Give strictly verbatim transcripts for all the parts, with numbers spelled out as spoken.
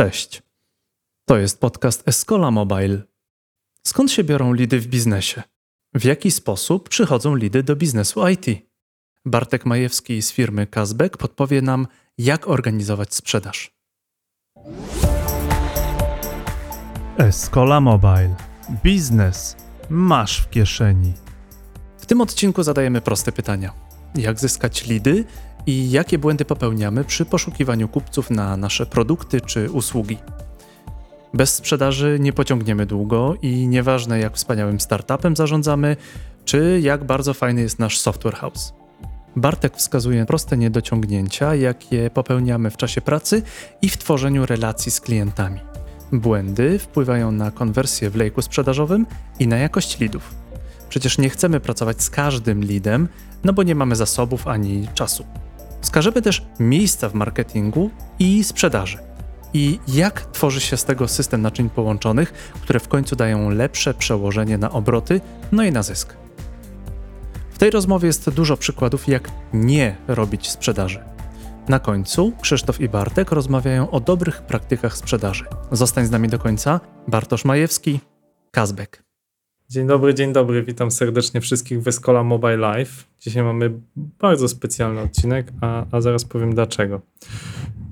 Cześć. To jest podcast Escola Mobile. Skąd się biorą lidy w biznesie? W jaki sposób przychodzą lidy do biznesu I T? Bartek Majewski z firmy Casbeg podpowie nam, jak organizować sprzedaż. Escola Mobile. Biznes masz w kieszeni. W tym odcinku zadajemy proste pytania. Jak zyskać lidy i jakie błędy popełniamy przy poszukiwaniu kupców na nasze produkty czy usługi? Bez sprzedaży nie pociągniemy długo i nieważne, jak wspaniałym startupem zarządzamy, czy jak bardzo fajny jest nasz software house. Bartek wskazuje proste niedociągnięcia, jakie popełniamy w czasie pracy i w tworzeniu relacji z klientami. Błędy wpływają na konwersję w lejku sprzedażowym i na jakość lidów. Przecież nie chcemy pracować z każdym lidem, no bo nie mamy zasobów ani czasu. Wskażemy też miejsca w marketingu i sprzedaży. I jak tworzy się z tego system naczyń połączonych, które w końcu dają lepsze przełożenie na obroty, no i na zysk. W tej rozmowie jest dużo przykładów, jak nie robić sprzedaży. Na końcu Krzysztof i Bartek rozmawiają o dobrych praktykach sprzedaży. Zostań z nami do końca. Bartosz Majewski, Casbeg. Dzień dobry, dzień dobry. Witam serdecznie wszystkich w Escola Mobile Live. Dzisiaj mamy bardzo specjalny odcinek, a, a zaraz powiem dlaczego.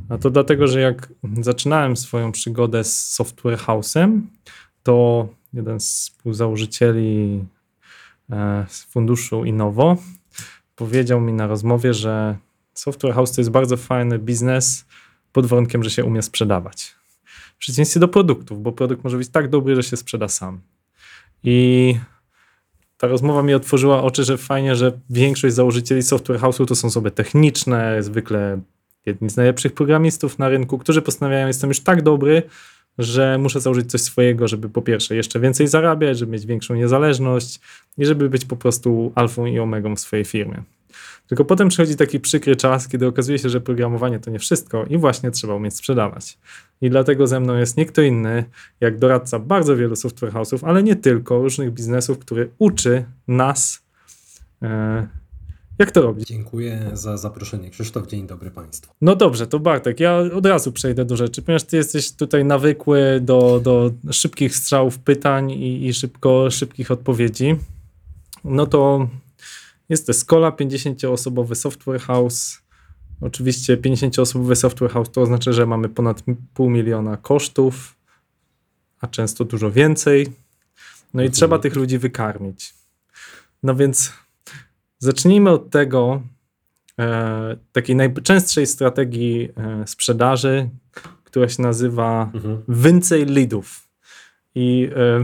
A to dlatego, że jak zaczynałem swoją przygodę z Software House'em, to jeden z współzałożycieli e, z funduszu Innovo powiedział mi na rozmowie, że Software House to jest bardzo fajny biznes pod warunkiem, że się umie sprzedawać. W przeciwieństwie do produktów, bo produkt może być tak dobry, że się sprzeda sam. I ta rozmowa mi otworzyła oczy, że fajnie, że większość założycieli software house'u to są osoby techniczne, zwykle jedni z najlepszych programistów na rynku, którzy postanawiają, jestem już tak dobry, że muszę założyć coś swojego, żeby po pierwsze jeszcze więcej zarabiać, żeby mieć większą niezależność i żeby być po prostu alfą i omegą w swojej firmie. Tylko potem przychodzi taki przykry czas, kiedy okazuje się, że programowanie to nie wszystko i właśnie trzeba umieć sprzedawać. I dlatego ze mną jest nie kto inny, jak doradca bardzo wielu software house'ów, ale nie tylko, różnych biznesów, który uczy nas, e, jak to robić. Dziękuję za zaproszenie. Krzysztof, dzień dobry Państwu. No dobrze, to Bartek, ja od razu przejdę do rzeczy, ponieważ Ty jesteś tutaj nawykły do, do szybkich strzałów pytań i, i szybko, szybkich odpowiedzi. No to... Jest to Escola, pięćdziesięcioosobowy software house. Oczywiście pięćdziesięcioosobowy software house to oznacza, że mamy ponad pół miliona kosztów, a często dużo więcej. No i trzeba tych ludzi wykarmić. No więc zacznijmy od tego, e, takiej najczęstszej strategii e, sprzedaży, która się nazywa mhm. więcej leadów. I... E,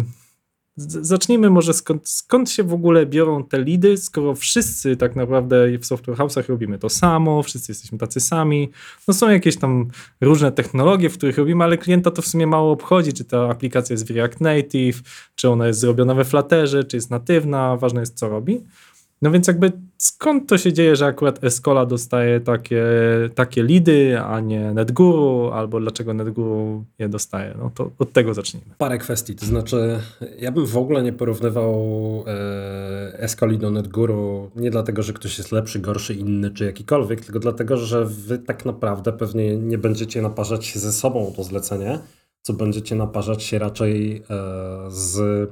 Zacznijmy może skąd, skąd się w ogóle biorą te lidy, skoro wszyscy tak naprawdę w software house'ach robimy to samo, wszyscy jesteśmy tacy sami. No są jakieś tam różne technologie, w których robimy, ale klienta to w sumie mało obchodzi, czy ta aplikacja jest w React Native, czy ona jest zrobiona we Flutterze, czy jest natywna, ważne jest co robi. No więc jakby skąd to się dzieje, że akurat Escola dostaje takie, takie lidy, a nie NetGuru, albo dlaczego NetGuru je dostaje? No to od tego zacznijmy. Parę kwestii, to znaczy ja bym w ogóle nie porównywał e, Escoli do NetGuru nie dlatego, że ktoś jest lepszy, gorszy, inny czy jakikolwiek, tylko dlatego, że wy tak naprawdę pewnie nie będziecie naparzać ze sobą to zlecenie, co będziecie naparzać się raczej e, z...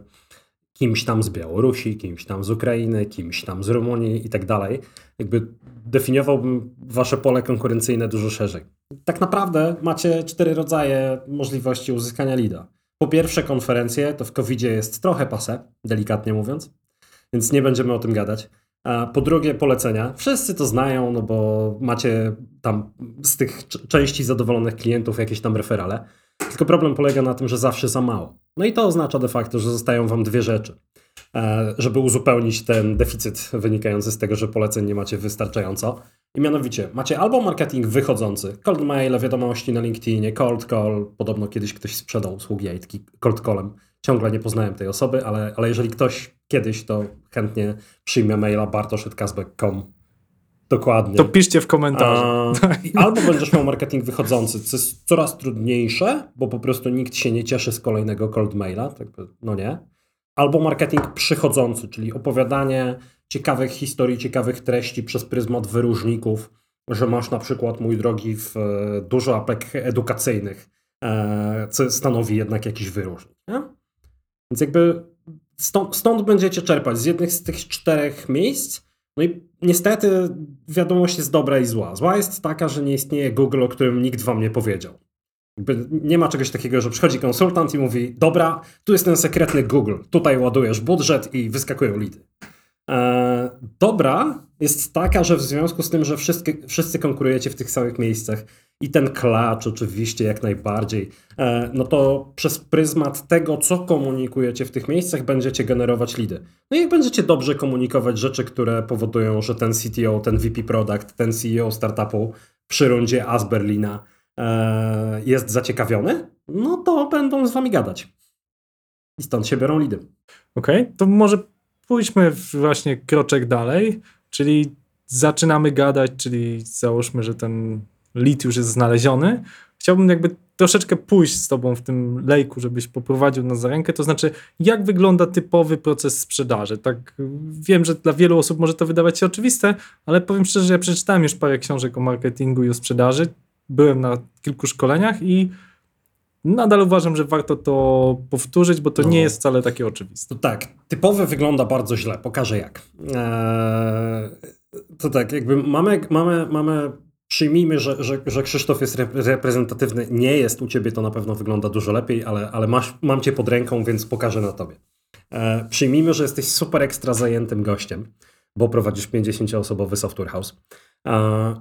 kimś tam z Białorusi, kimś tam z Ukrainy, kimś tam z Rumunii i tak dalej. Jakby definiowałbym wasze pole konkurencyjne dużo szerzej. Tak naprawdę macie cztery rodzaje możliwości uzyskania lida. Po pierwsze konferencje, to w covidzie jest trochę passe, delikatnie mówiąc, więc nie będziemy o tym gadać. A po drugie polecenia. Wszyscy to znają, no bo macie tam z tych części zadowolonych klientów jakieś tam referale. Tylko problem polega na tym, że zawsze za mało. No i to oznacza de facto, że zostają wam dwie rzeczy, żeby uzupełnić ten deficyt wynikający z tego, że poleceń nie macie wystarczająco. I mianowicie macie albo marketing wychodzący, cold maile, wiadomości na LinkedInie, cold call, podobno kiedyś ktoś sprzedał usługi I T cold callem. Ciągle nie poznałem tej osoby, ale, ale jeżeli ktoś kiedyś, to chętnie przyjmie maila bartosz at casbeg kropka com. Dokładnie. To piszcie w komentarzu. A, albo będziesz miał marketing wychodzący, co jest coraz trudniejsze, bo po prostu nikt się nie cieszy z kolejnego cold maila, tak, no nie. Albo marketing przychodzący, czyli opowiadanie ciekawych historii, ciekawych treści przez pryzmat wyróżników, że masz na przykład, mój drogi, w dużo apek edukacyjnych co stanowi jednak jakiś wyróżnik. Nie? Więc jakby stąd, stąd będziecie czerpać z jednych z tych czterech miejsc. No i niestety wiadomość jest dobra i zła. Zła jest taka, że nie istnieje Google, o którym nikt wam nie powiedział. Jakby nie ma czegoś takiego, że przychodzi konsultant i mówi: dobra, tu jest ten sekretny Google, tutaj ładujesz budżet i wyskakują lidy. Eee, dobra jest taka, że w związku z tym, że wszyscy, wszyscy konkurujecie w tych samych miejscach i ten klacz oczywiście jak najbardziej, eee, no to przez pryzmat tego, co komunikujecie w tych miejscach, będziecie generować lidy. No i jak będziecie dobrze komunikować rzeczy, które powodują, że ten C T O, ten V P Product, ten C E O startupu przy rundzie A z Berlina eee, jest zaciekawiony, no to będą z wami gadać. I stąd się biorą lidy. Okej, okay, to może pójdźmy właśnie kroczek dalej, czyli zaczynamy gadać, czyli załóżmy, że ten lead już jest znaleziony. Chciałbym jakby troszeczkę pójść z tobą w tym lejku, żebyś poprowadził nas za rękę, to znaczy jak wygląda typowy proces sprzedaży. Tak, wiem, że dla wielu osób może to wydawać się oczywiste, ale powiem szczerze, że ja przeczytałem już parę książek o marketingu i o sprzedaży, byłem na kilku szkoleniach i nadal uważam, że warto to powtórzyć, bo to nie jest wcale takie oczywiste. To tak, typowe wygląda bardzo źle, pokażę jak. Eee, to tak, jakby mamy, mamy, mamy przyjmijmy, że, że, że Krzysztof jest reprezentatywny, nie jest u ciebie, to na pewno wygląda dużo lepiej, ale, ale masz, mam cię pod ręką, więc pokażę na tobie. Eee, przyjmijmy, że jesteś super ekstra zajętym gościem, bo prowadzisz pięćdziesięcioosobowy software house.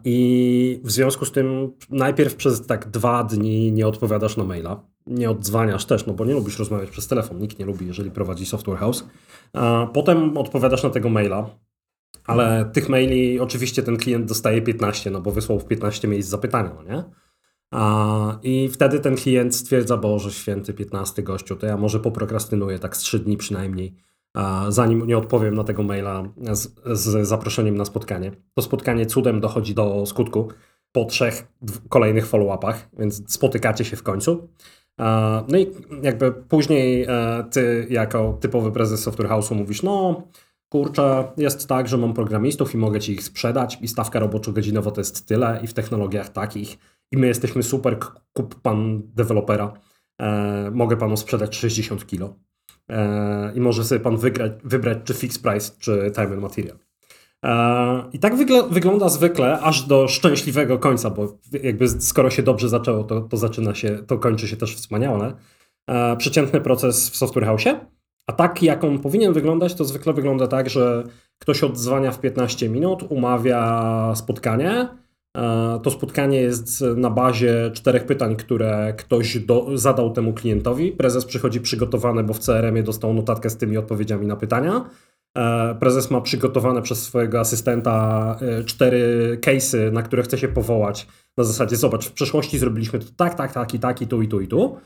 I w związku z tym najpierw przez tak dwa dni nie odpowiadasz na maila, nie odzwaniasz też, no bo nie lubisz rozmawiać przez telefon, nikt nie lubi, jeżeli prowadzi software house. Potem odpowiadasz na tego maila, ale tych maili oczywiście ten klient dostaje piętnaście, no bo wysłał w piętnaście miejsc zapytania, no nie? I wtedy ten klient stwierdza: Boże święty, piętnasty gościu, to ja może pokrastynuję tak z trzy dni przynajmniej, zanim nie odpowiem na tego maila z, z zaproszeniem na spotkanie. To spotkanie cudem dochodzi do skutku po trzech kolejnych follow-upach, więc spotykacie się w końcu. No i jakby później ty jako typowy prezes Software House'u mówisz: no kurczę, jest tak, że mam programistów i mogę ci ich sprzedać i stawka roboczo-godzinowa to jest tyle i w technologiach takich i my jesteśmy super, kup pan dewelopera, mogę panu sprzedać sześćdziesiąt kilo. I może sobie pan wygrać, wybrać czy fixed price, czy time and material. I tak wygle, wygląda zwykle aż do szczęśliwego końca, bo jakby skoro się dobrze zaczęło, to, to zaczyna się, to kończy się też wspaniale. Przeciętny proces w Software House'ie, a tak jak on powinien wyglądać, to zwykle wygląda tak, że ktoś odzwania w piętnaście minut, umawia spotkanie. To spotkanie jest na bazie czterech pytań, które ktoś do, zadał temu klientowi. Prezes przychodzi przygotowany, bo w C R M ie dostał notatkę z tymi odpowiedziami na pytania. Prezes ma przygotowane przez swojego asystenta cztery case'y, na które chce się powołać. Na zasadzie: zobacz, w przeszłości zrobiliśmy to tak, tak, tak i tak i tu i tu i tu.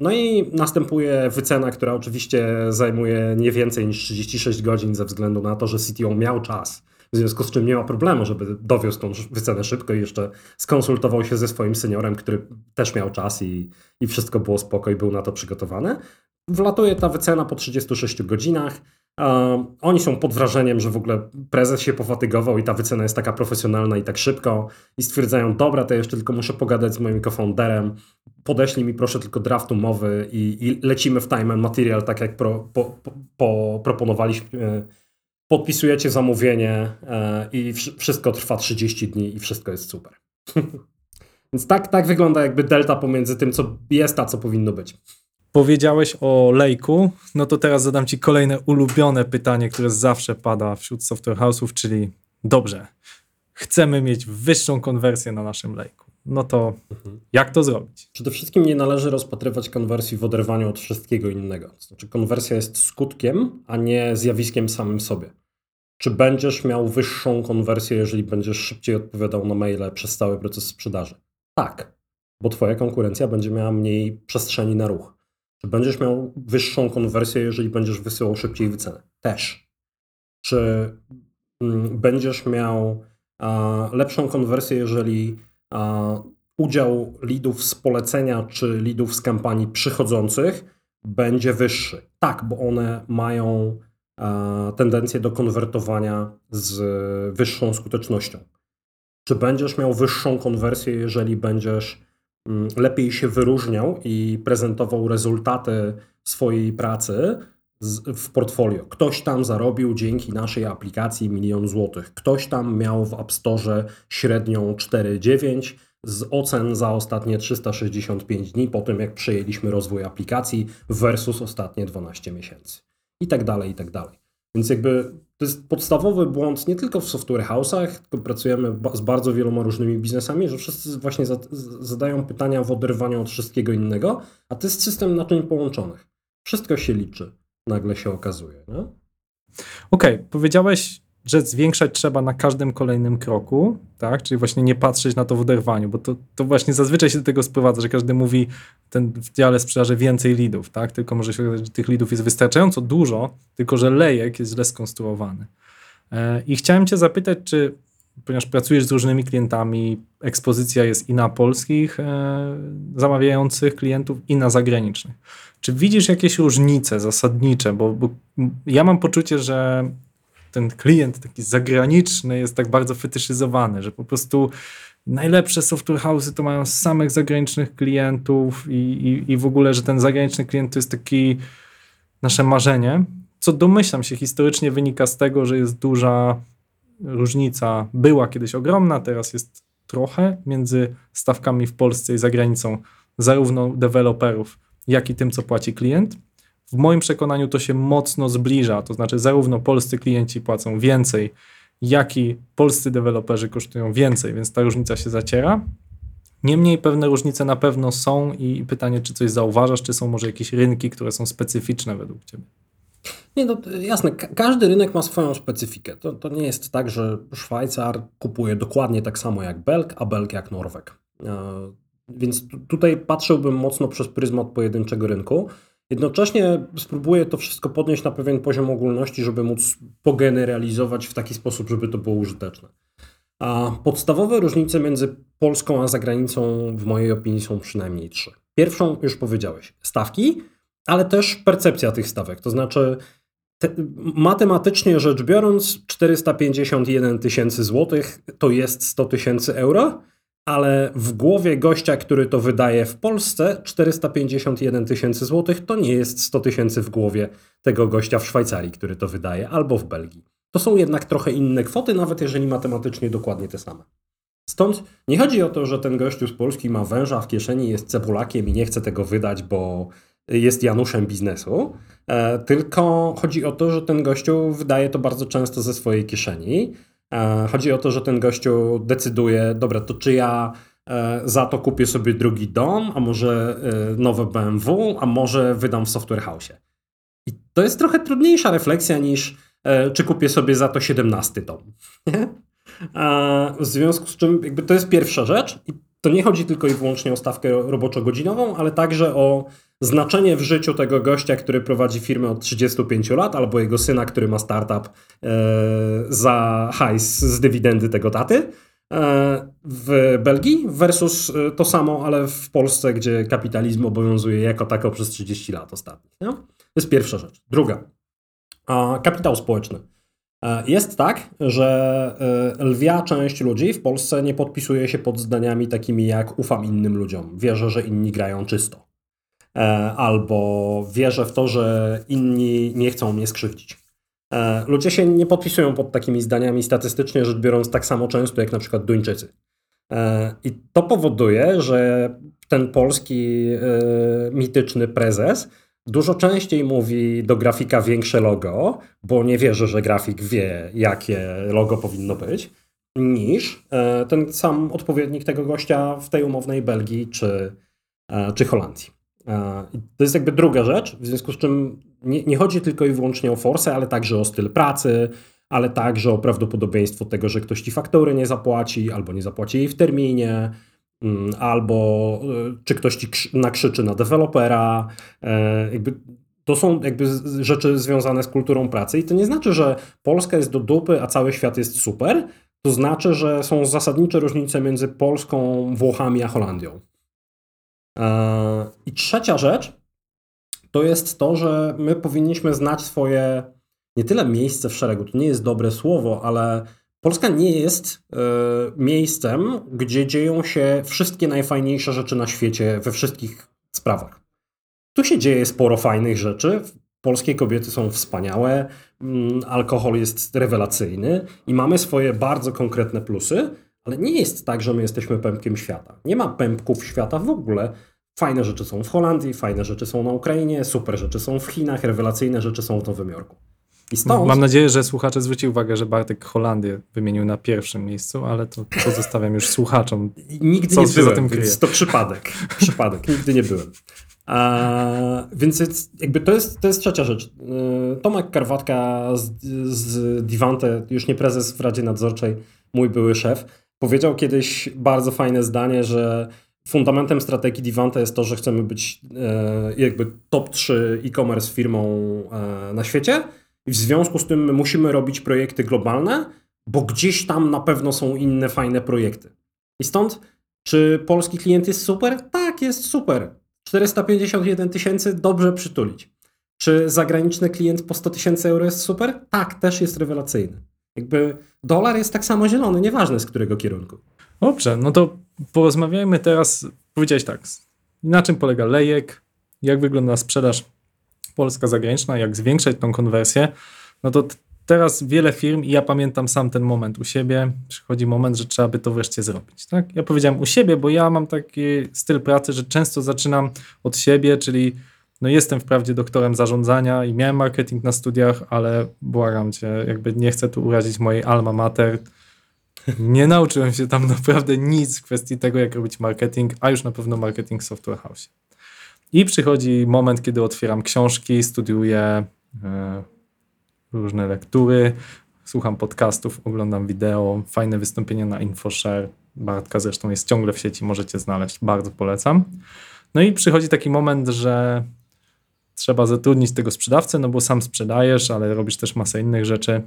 No i następuje wycena, która oczywiście zajmuje nie więcej niż trzydzieści sześć godzin ze względu na to, że C T O miał czas. W związku z czym nie ma problemu, żeby dowiózł tą wycenę szybko i jeszcze skonsultował się ze swoim seniorem, który też miał czas i, i wszystko było spoko i był na to przygotowany. Wlatuje ta wycena po trzydziestu sześciu godzinach. Um, oni są pod wrażeniem, że w ogóle prezes się pofatygował i ta wycena jest taka profesjonalna i tak szybko i stwierdzają: dobra, to jeszcze tylko muszę pogadać z moim co-founderem, podeślij mi proszę tylko draft umowy i, i lecimy w time and material, tak jak pro, po, po, po, proponowaliśmy. Podpisujecie zamówienie i wszystko trwa trzydzieści dni i wszystko jest super. Więc tak, tak wygląda jakby delta pomiędzy tym, co jest, a co powinno być. Powiedziałeś o lejku, no to teraz zadam ci kolejne ulubione pytanie, które zawsze pada wśród software house'ów, czyli: dobrze, chcemy mieć wyższą konwersję na naszym lejku. No to mhm. jak to zrobić? Przede wszystkim nie należy rozpatrywać konwersji w oderwaniu od wszystkiego innego. Znaczy, konwersja jest skutkiem, a nie zjawiskiem samym sobie. Czy będziesz miał wyższą konwersję, jeżeli będziesz szybciej odpowiadał na maile przez cały proces sprzedaży? Tak, bo twoja konkurencja będzie miała mniej przestrzeni na ruch. Czy będziesz miał wyższą konwersję, jeżeli będziesz wysyłał szybciej wycenę? Też. Czy mm, będziesz miał a, lepszą konwersję, jeżeli a udział leadów z polecenia czy leadów z kampanii przychodzących będzie wyższy? Tak, bo one mają a, tendencję do konwertowania z wyższą skutecznością. Czy będziesz miał wyższą konwersję, jeżeli będziesz lepiej się wyróżniał i prezentował rezultaty swojej pracy w portfolio. Ktoś tam zarobił dzięki naszej aplikacji milion złotych. Ktoś tam miał w App Store średnią cztery przecinek dziewięć z ocen za ostatnie trzysta sześćdziesiąt pięć dni po tym, jak przejęliśmy rozwój aplikacji versus ostatnie dwanaście miesięcy. I tak dalej, i tak dalej. Więc jakby to jest podstawowy błąd nie tylko w software house'ach, tylko pracujemy z bardzo wieloma różnymi biznesami, że wszyscy właśnie zadają pytania w oderwaniu od wszystkiego innego, a to jest system naczyń połączonych. Wszystko się liczy, nagle się okazuje. No? Okej, okay, powiedziałeś, że zwiększać trzeba na każdym kolejnym kroku, tak? Czyli właśnie nie patrzeć na to w oderwaniu, bo to, to właśnie zazwyczaj się do tego sprowadza, że każdy mówi ten w dziale sprzedaży więcej leadów, tak? Tylko może się okazać, że tych leadów jest wystarczająco dużo, tylko że lejek jest źle skonstruowany. I chciałem cię zapytać, czy, ponieważ pracujesz z różnymi klientami, ekspozycja jest i na polskich zamawiających klientów, i na zagranicznych. Czy widzisz jakieś różnice zasadnicze? Bo, bo ja mam poczucie, że ten klient taki zagraniczny jest tak bardzo fetyszyzowany, że po prostu najlepsze software house'y to mają samych zagranicznych klientów i, i, i w ogóle, że ten zagraniczny klient to jest takie nasze marzenie, co domyślam się historycznie wynika z tego, że jest duża różnica, była kiedyś ogromna, teraz jest trochę między stawkami w Polsce i za granicą, zarówno deweloperów, jak i tym, co płaci klient. W moim przekonaniu to się mocno zbliża, to znaczy zarówno polscy klienci płacą więcej, jak i polscy deweloperzy kosztują więcej, więc ta różnica się zaciera. Niemniej pewne różnice na pewno są i pytanie, czy coś zauważasz, czy są może jakieś rynki, które są specyficzne według ciebie? Nie, no jasne, ka- każdy rynek ma swoją specyfikę. To, to nie jest tak, że Szwajcar kupuje dokładnie tak samo jak Belg, a Belg jak Norweg. Yy, więc t- tutaj patrzyłbym mocno przez pryzmat pojedynczego rynku. Jednocześnie spróbuję to wszystko podnieść na pewien poziom ogólności, żeby móc pogeneralizować w taki sposób, żeby to było użyteczne. A podstawowe różnice między Polską a zagranicą w mojej opinii są przynajmniej trzy. Pierwszą już powiedziałeś, stawki, ale też percepcja tych stawek. To znaczy te, matematycznie rzecz biorąc czterysta pięćdziesiąt jeden tysięcy złotych to jest sto tysięcy euro, ale w głowie gościa, który to wydaje w Polsce, czterysta pięćdziesiąt jeden tysięcy złotych to nie jest sto tysięcy w głowie tego gościa w Szwajcarii, który to wydaje, albo w Belgii. To są jednak trochę inne kwoty, nawet jeżeli matematycznie dokładnie te same. Stąd nie chodzi o to, że ten gościu z Polski ma węża w kieszeni, jest cebulakiem i nie chce tego wydać, bo jest Januszem biznesu, tylko chodzi o to, że ten gościu wydaje to bardzo często ze swojej kieszeni. Chodzi o to, że ten gościu decyduje, dobra, to czy ja za to kupię sobie drugi dom, a może nowe B M W, a może wydam w software house'ie. I to jest trochę trudniejsza refleksja niż czy kupię sobie za to siedemnasty dom. W związku z czym jakby to jest pierwsza rzecz i to nie chodzi tylko i wyłącznie o stawkę roboczo-godzinową, ale także o znaczenie w życiu tego gościa, który prowadzi firmę od trzydziestu pięciu lat, albo jego syna, który ma startup e, za hajs z dywidendy tego taty e, w Belgii versus to samo, ale w Polsce, gdzie kapitalizm obowiązuje jako tako przez trzydzieści lat ostatnich. No? To jest pierwsza rzecz. Druga. A, kapitał społeczny. Jest tak, że lwia część ludzi w Polsce nie podpisuje się pod zdaniami takimi jak ufam innym ludziom, wierzę, że inni grają czysto, albo wierzę w to, że inni nie chcą mnie skrzywdzić. Ludzie się nie podpisują pod takimi zdaniami statystycznie rzecz biorąc tak samo często jak na przykład Duńczycy. I to powoduje, że ten polski mityczny prezes dużo częściej mówi do grafika większe logo, bo nie wierzy, że grafik wie, jakie logo powinno być, niż ten sam odpowiednik tego gościa w tej umownej Belgii czy, czy Holandii. To jest jakby druga rzecz, w związku z czym nie, nie chodzi tylko i wyłącznie o forsę, ale także o styl pracy, ale także o prawdopodobieństwo tego, że ktoś ci faktury nie zapłaci, albo nie zapłaci jej w terminie, albo czy ktoś ci nakrzyczy na dewelopera. Jakby to są jakby rzeczy związane z kulturą pracy i to nie znaczy, że Polska jest do dupy, a cały świat jest super. To znaczy, że są zasadnicze różnice między Polską, Włochami a Holandią. I trzecia rzecz to jest to, że my powinniśmy znać swoje nie tyle miejsce w szeregu, to nie jest dobre słowo, ale Polska nie jest y, miejscem, gdzie dzieją się wszystkie najfajniejsze rzeczy na świecie we wszystkich sprawach. Tu się dzieje sporo fajnych rzeczy. Polskie kobiety są wspaniałe, mm, alkohol jest rewelacyjny i mamy swoje bardzo konkretne plusy, ale nie jest tak, że my jesteśmy pępkiem świata. Nie ma pępków świata w ogóle. Fajne rzeczy są w Holandii, fajne rzeczy są na Ukrainie, super rzeczy są w Chinach, rewelacyjne rzeczy są w Nowym Jorku. I stąd... Mam nadzieję, że słuchacze zwrócili uwagę, że Bartek Holandię wymienił na pierwszym miejscu, ale to pozostawiam już słuchaczom. Nigdy nie byłem, za tym kryje. Więc to przypadek. Przypadek, nigdy nie byłem. A, więc jest, jakby to, jest, to jest trzecia rzecz. Tomek Karwatka z, z Divante, już nie prezes w Radzie Nadzorczej, mój były szef, powiedział kiedyś bardzo fajne zdanie, że fundamentem strategii Divante jest to, że chcemy być e, jakby top trzy e-commerce firmą e, na świecie. I w związku z tym my musimy robić projekty globalne, bo gdzieś tam na pewno są inne fajne projekty. I stąd, czy polski klient jest super? Tak, jest super. czterysta pięćdziesiąt jeden tysięcy dobrze przytulić. Czy zagraniczny klient po sto tysięcy euro jest super? Tak, też jest rewelacyjny. Jakby dolar jest tak samo zielony, nieważne z którego kierunku. Dobrze, no to porozmawiajmy teraz, powiedziałeś tak, na czym polega lejek, jak wygląda sprzedaż polska zagraniczna, jak zwiększać tą konwersję, no to t- teraz wiele firm, i ja pamiętam sam ten moment u siebie, przychodzi moment, że trzeba by to wreszcie zrobić, tak? Ja powiedziałem u siebie, bo ja mam taki styl pracy, że często zaczynam od siebie, czyli no jestem wprawdzie doktorem zarządzania i miałem marketing na studiach, ale błagam cię, jakby nie chcę tu urazić mojej alma mater, nie nauczyłem się tam naprawdę nic w kwestii tego, jak robić marketing, a już na pewno marketing w Software House. I przychodzi moment, kiedy otwieram książki, studiuję e, różne lektury, słucham podcastów, oglądam wideo, fajne wystąpienia na InfoShare. Bartka zresztą jest ciągle w sieci, możecie znaleźć, bardzo polecam. No i przychodzi taki moment, że trzeba zatrudnić tego sprzedawcę, no bo sam sprzedajesz, ale robisz też masę innych rzeczy.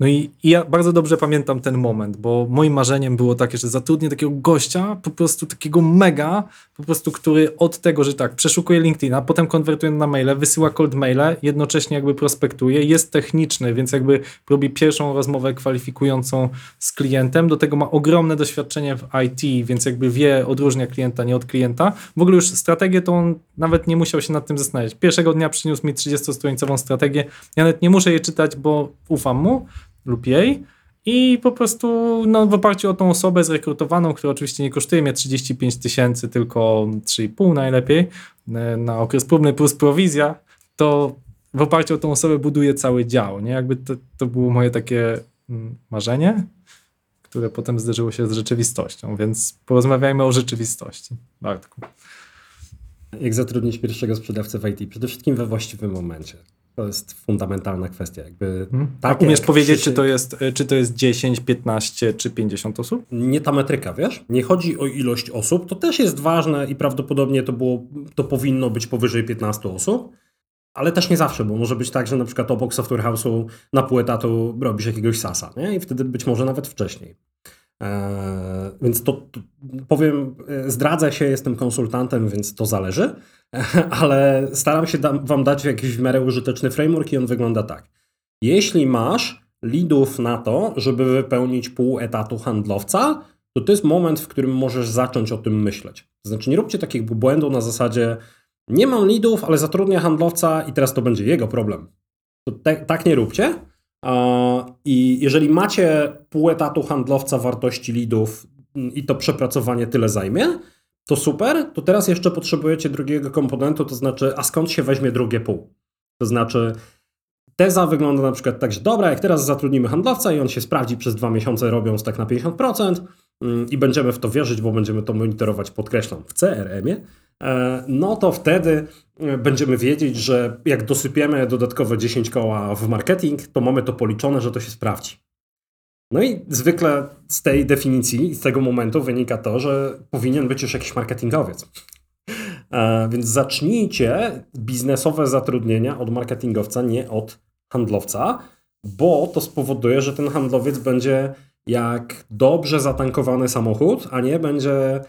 No i, i ja bardzo dobrze pamiętam ten moment, bo moim marzeniem było takie, że zatrudnię takiego gościa, po prostu takiego mega, po prostu, który od tego, że tak, przeszukuje LinkedIna, potem konwertuje na maile, wysyła cold maile, jednocześnie jakby prospektuje, jest techniczny, więc jakby robi pierwszą rozmowę kwalifikującą z klientem, do tego ma ogromne doświadczenie w I T, więc jakby wie, odróżnia klienta, nie od klienta. W ogóle już strategię to on nawet nie musiał się nad tym zastanawiać. Pierwszego dnia przyniósł mi trzydziestotronicową strategię, ja nawet nie muszę jej czytać, bo ufam mu lub jej i po prostu no, w oparciu o tą osobę zrekrutowaną, która oczywiście nie kosztuje mnie trzydzieści pięć tysięcy, tylko trzy i pół najlepiej na okres próbny plus prowizja, to w oparciu o tą osobę buduję cały dział. Nie? Jakby to, to było moje takie marzenie, które potem zderzyło się z rzeczywistością, więc porozmawiajmy o rzeczywistości. Bartku. Jak zatrudnić pierwszego sprzedawcę w I T? Przede wszystkim we właściwym momencie. To jest fundamentalna kwestia. Jakby hmm. tak A umiesz jak powiedzieć, Krzysiek... czy, to jest, czy to jest dziesięć, piętnaście czy pięćdziesiąt osób? Nie ta metryka, wiesz? Nie chodzi o ilość osób. To też jest ważne i prawdopodobnie to, było, to powinno być powyżej piętnastu osób, ale też nie zawsze, bo może być tak, że na przykład obok Software House'u na pół etatu robisz jakiegoś sasa, nie? I wtedy być może nawet wcześniej. Eee, więc to, to powiem, zdradzę się, jestem konsultantem, więc to zależy, ale staram się da, wam dać jakiś w miarę użyteczny framework i on wygląda tak. Jeśli masz leadów na to, żeby wypełnić pół etatu handlowca, to to jest moment, w którym możesz zacząć o tym myśleć. To znaczy nie róbcie takich błędów na zasadzie nie mam leadów, ale zatrudnię handlowca i teraz to będzie jego problem. To te, tak nie róbcie. I jeżeli macie pół etatu handlowca wartości leadów i to przepracowanie tyle zajmie, to super, to teraz jeszcze potrzebujecie drugiego komponentu, to znaczy, a skąd się weźmie drugie pół? To znaczy, teza wygląda na przykład tak, że dobra, jak teraz zatrudnimy handlowca i on się sprawdzi przez dwa miesiące, robiąc tak na pięćdziesiąt procent i będziemy w to wierzyć, bo będziemy to monitorować, podkreślam, w C R M-ie, no to wtedy będziemy wiedzieć, że jak dosypiemy dodatkowe dziesięć koła w marketing, to mamy to policzone, że to się sprawdzi. No i zwykle z tej definicji, z tego momentu wynika to, że powinien być już jakiś marketingowiec. Więc zacznijcie biznesowe zatrudnienia od marketingowca, nie od handlowca, bo to spowoduje, że ten handlowiec będzie jak dobrze zatankowany samochód, a nie będzie...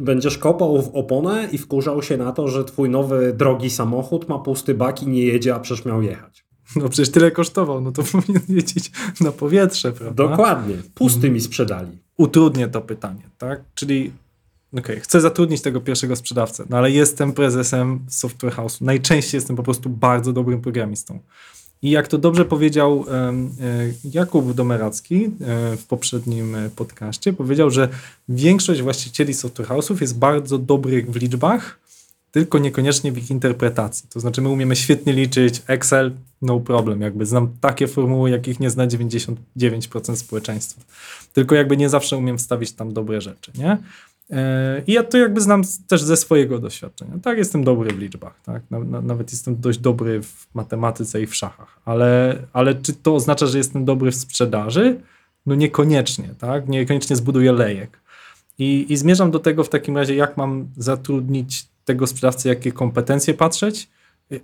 Będziesz kopał w oponę i wkurzał się na to, że twój nowy drogi samochód ma pusty bak i nie jedzie, a przecież miał jechać. No przecież tyle kosztował, no to powinien jeździć na powietrze, prawda? Dokładnie, pusty mi sprzedali. Utrudnię to pytanie, tak? Czyli okej, okay, chcę zatrudnić tego pierwszego sprzedawcę, no ale jestem prezesem software house'u. Najczęściej jestem po prostu bardzo dobrym programistą. I jak to dobrze powiedział Jakub Domeracki w poprzednim podcaście, powiedział, że większość właścicieli software house'ów jest bardzo dobrych w liczbach, tylko niekoniecznie w ich interpretacji. To znaczy my umiemy świetnie liczyć, Excel, no problem, jakby znam takie formuły, jakich nie zna dziewięćdziesiąt dziewięć procent społeczeństwa. Tylko jakby nie zawsze umiem wstawić tam dobre rzeczy, nie? I ja to jakby znam też ze swojego doświadczenia. Tak, jestem dobry w liczbach, tak? Nawet jestem dość dobry w matematyce i w szachach, ale, ale czy to oznacza, że jestem dobry w sprzedaży? No niekoniecznie, tak? Niekoniecznie zbuduję lejek. I, i zmierzam do tego w takim razie, jak mam zatrudnić tego sprzedawcy, jakie kompetencje patrzeć.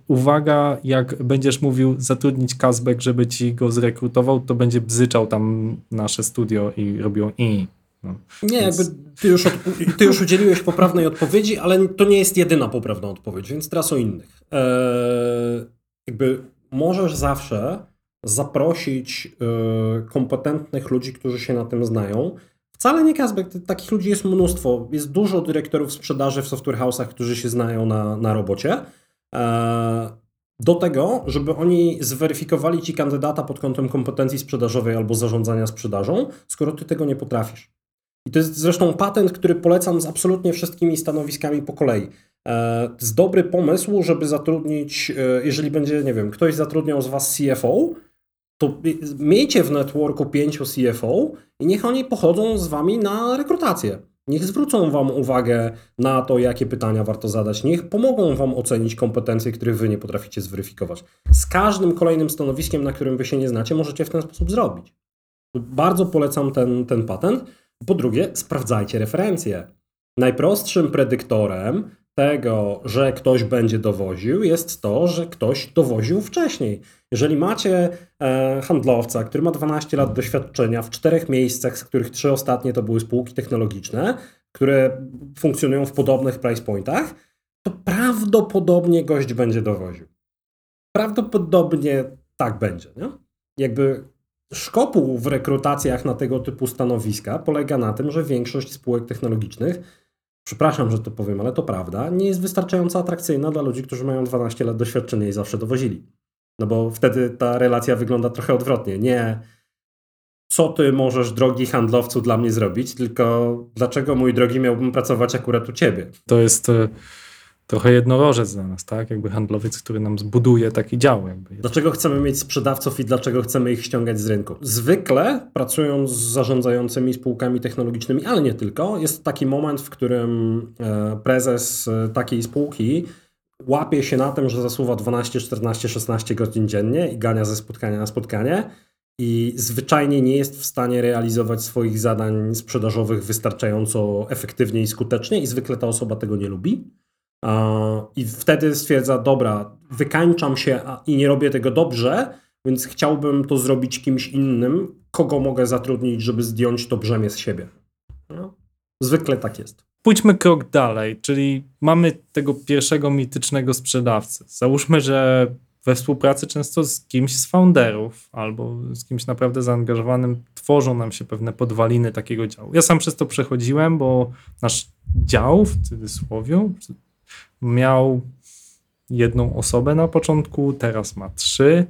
Uwaga, jak będziesz mówił zatrudnić Casbeg, żeby ci go zrekrutował, to będzie bzyczał tam nasze studio i robią i. No. Nie, więc... jakby ty już, od, ty już udzieliłeś poprawnej odpowiedzi, ale to nie jest jedyna poprawna odpowiedź, więc teraz o innych. Eee, jakby możesz zawsze zaprosić e, kompetentnych ludzi, którzy się na tym znają. Wcale nie Casbeg, takich ludzi jest mnóstwo. Jest dużo dyrektorów sprzedaży w software house'ach, którzy się znają na, na robocie. Eee, do tego, żeby oni zweryfikowali ci kandydata pod kątem kompetencji sprzedażowej albo zarządzania sprzedażą, skoro ty tego nie potrafisz. I to jest zresztą patent, który polecam z absolutnie wszystkimi stanowiskami po kolei. Eee, to jest dobry pomysł, żeby zatrudnić, e, jeżeli będzie, nie wiem, ktoś zatrudniał z was C F O, to miejcie w networku pięciu C F O i niech oni pochodzą z wami na rekrutację. Niech zwrócą wam uwagę na to, jakie pytania warto zadać. Niech pomogą wam ocenić kompetencje, których wy nie potraficie zweryfikować. Z każdym kolejnym stanowiskiem, na którym wy się nie znacie, możecie w ten sposób zrobić. Bardzo polecam ten, ten patent. Po drugie, sprawdzajcie referencje. Najprostszym predyktorem tego, że ktoś będzie dowoził, jest to, że ktoś dowoził wcześniej. Jeżeli macie e, handlowca, który ma dwanaście lat doświadczenia w czterech miejscach, z których trzy ostatnie to były spółki technologiczne, które funkcjonują w podobnych price pointach, to prawdopodobnie gość będzie dowoził. Prawdopodobnie tak będzie, nie? Jakby szkopuł w rekrutacjach na tego typu stanowiska polega na tym, że większość spółek technologicznych, przepraszam, że to powiem, ale to prawda, nie jest wystarczająco atrakcyjna dla ludzi, którzy mają dwanaście lat doświadczenia i zawsze dowozili. No bo wtedy ta relacja wygląda trochę odwrotnie. Nie, co ty możesz, drogi handlowcu, dla mnie zrobić, tylko dlaczego, mój drogi, miałbym pracować akurat u ciebie? To jest y, trochę jednorożec dla nas, tak? Jakby handlowiec, który nam zbuduje taki dział. Jakby. Dlaczego chcemy mieć sprzedawców i dlaczego chcemy ich ściągać z rynku? Zwykle, pracując z zarządzającymi spółkami technologicznymi, ale nie tylko, jest taki moment, w którym y, prezes y, takiej spółki łapie się na tym, że zasuwa dwanaście, czternaście, szesnaście godzin dziennie i gania ze spotkania na spotkanie i zwyczajnie nie jest w stanie realizować swoich zadań sprzedażowych wystarczająco efektywnie i skutecznie i zwykle ta osoba tego nie lubi. I wtedy stwierdza, dobra, wykańczam się i nie robię tego dobrze, więc chciałbym to zrobić kimś innym, kogo mogę zatrudnić, żeby zdjąć to brzemię z siebie. No, zwykle tak jest. Pójdźmy krok dalej, czyli mamy tego pierwszego mitycznego sprzedawcę. Załóżmy, że we współpracy często z kimś z founderów albo z kimś naprawdę zaangażowanym tworzą nam się pewne podwaliny takiego działu. Ja sam przez to przechodziłem, bo nasz dział, w cudzysłowie, miał jedną osobę na początku, teraz ma trzy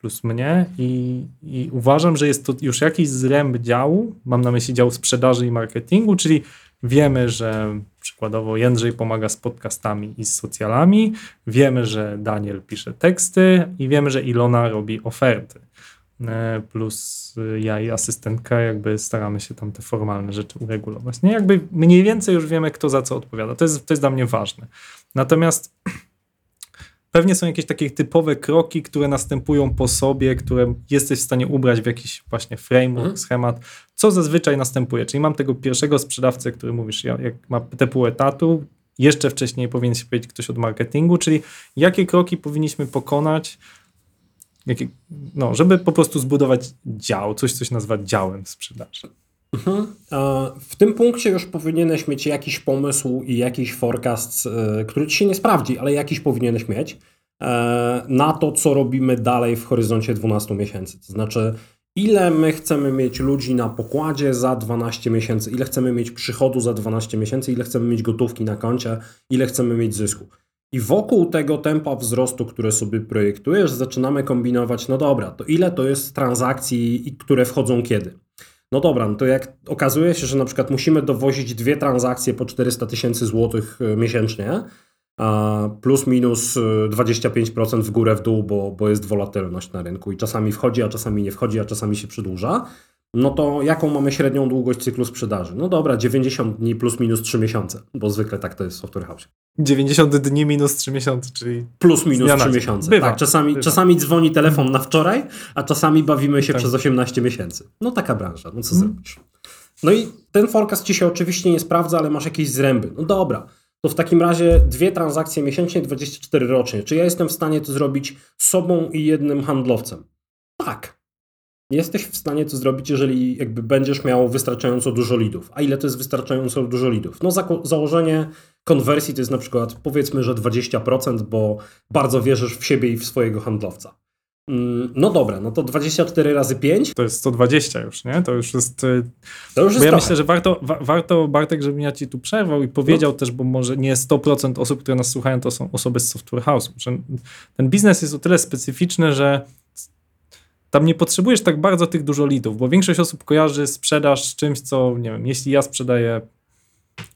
plus mnie i, i uważam, że jest to już jakiś zręb działu, mam na myśli dział sprzedaży i marketingu, czyli wiemy, że przykładowo Jędrzej pomaga z podcastami i z socjalami, wiemy, że Daniel pisze teksty i wiemy, że Ilona robi oferty. Plus ja i asystentka jakby staramy się tam te formalne rzeczy uregulować. Nie, jakby mniej więcej już wiemy, kto za co odpowiada. To jest, to jest dla mnie ważne. Natomiast pewnie są jakieś takie typowe kroki, które następują po sobie, które jesteś w stanie ubrać w jakiś właśnie framework, mhm. schemat, co zazwyczaj następuje. Czyli mam tego pierwszego sprzedawcę, który mówisz, jak ma te pół etatu, jeszcze wcześniej powinien się powiedzieć ktoś od marketingu, czyli jakie kroki powinniśmy pokonać, jakie, no, żeby po prostu zbudować dział, coś, coś nazwać działem sprzedaży. Mhm. W tym punkcie już powinieneś mieć jakiś pomysł i jakiś forecast, który ci się nie sprawdzi, ale jakiś powinieneś mieć. na to, co robimy dalej w horyzoncie dwunastu miesięcy. To znaczy, ile my chcemy mieć ludzi na pokładzie za dwanaście miesięcy, ile chcemy mieć przychodu za dwanaście miesięcy, ile chcemy mieć gotówki na koncie, ile chcemy mieć zysku. I wokół tego tempa wzrostu, które sobie projektujesz, zaczynamy kombinować, no dobra, to ile to jest transakcji, które wchodzą kiedy? No dobra, no to jak okazuje się, że na przykład musimy dowozić dwie transakcje po czterysta tysięcy złotych miesięcznie, plus minus dwadzieścia pięć procent w górę, w dół, bo, bo jest wolatylność na rynku i czasami wchodzi, a czasami nie wchodzi, a czasami się przedłuża, no to jaką mamy średnią długość cyklu sprzedaży? No dobra, dziewięćdziesiąt dni plus minus trzy miesiące, bo zwykle tak to jest w Software House. dziewięćdziesiąt dni minus trzy miesiące, czyli... Plus minus trzy miesiące. Bywa, tak, czasami, bywa. czasami dzwoni telefon na wczoraj, a czasami bawimy się tak. przez osiemnaście miesięcy. No taka branża, no co hmm. zrobisz? No i ten forecast ci się oczywiście nie sprawdza, ale masz jakieś zręby. No dobra, to w takim razie dwie transakcje miesięcznie, dwadzieścia cztery rocznie. Czy ja jestem w stanie to zrobić sobą i jednym handlowcem? Tak. Jesteś w stanie to zrobić, jeżeli jakby będziesz miał wystarczająco dużo lidów. A ile to jest wystarczająco dużo lidów? No za, założenie konwersji to jest na przykład powiedzmy, że dwadzieścia procent, bo bardzo wierzysz w siebie i w swojego handlowca. No dobra, no to dwadzieścia cztery razy pięć. To jest sto dwadzieścia już, nie? To już jest... To już jest bo ja trochę. myślę, że warto, wa- warto, Bartek, żebym ja ci tu przerwał i powiedział no. też, bo może nie sto procent osób, które nas słuchają, to są osoby z Software House. Ten biznes jest o tyle specyficzny, że tam nie potrzebujesz tak bardzo tych dużo lidów, bo większość osób kojarzy sprzedaż z czymś, co, nie wiem, jeśli ja sprzedaję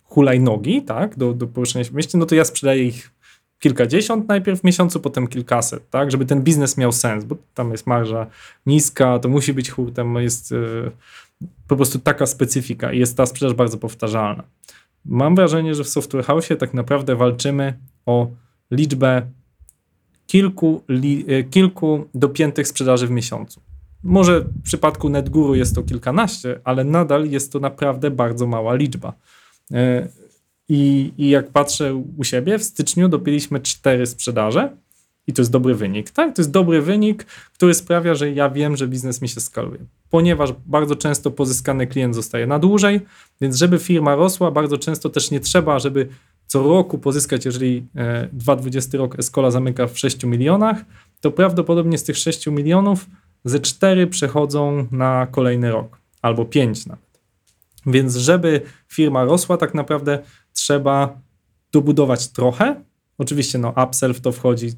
hulajnogi, tak, do, do poruszenia się w mieście, no to ja sprzedaję ich kilkadziesiąt najpierw w miesiącu, potem kilkaset, tak, żeby ten biznes miał sens, bo tam jest marża niska, to musi być hurtem, jest yy, po prostu taka specyfika i jest ta sprzedaż bardzo powtarzalna. Mam wrażenie, że w Software House'ie tak naprawdę walczymy o liczbę Kilku, li, kilku dopiętych sprzedaży w miesiącu. Może w przypadku NetGuru jest to kilkanaście, ale nadal jest to naprawdę bardzo mała liczba. I, i jak patrzę u siebie, w styczniu dopięliśmy cztery sprzedaże i to jest dobry wynik. Tak? To jest dobry wynik, który sprawia, że ja wiem, że biznes mi się skaluje. Ponieważ bardzo często pozyskany klient zostaje na dłużej, więc żeby firma rosła, bardzo często też nie trzeba, żeby co roku pozyskać, jeżeli dwa tysiące dwudziesty rok Escola zamyka w sześciu milionach, to prawdopodobnie z tych sześciu milionów ze cztery przechodzą na kolejny rok, albo pięć nawet. Więc żeby firma rosła, tak naprawdę trzeba dobudować trochę. Oczywiście no upsell w to wchodzi,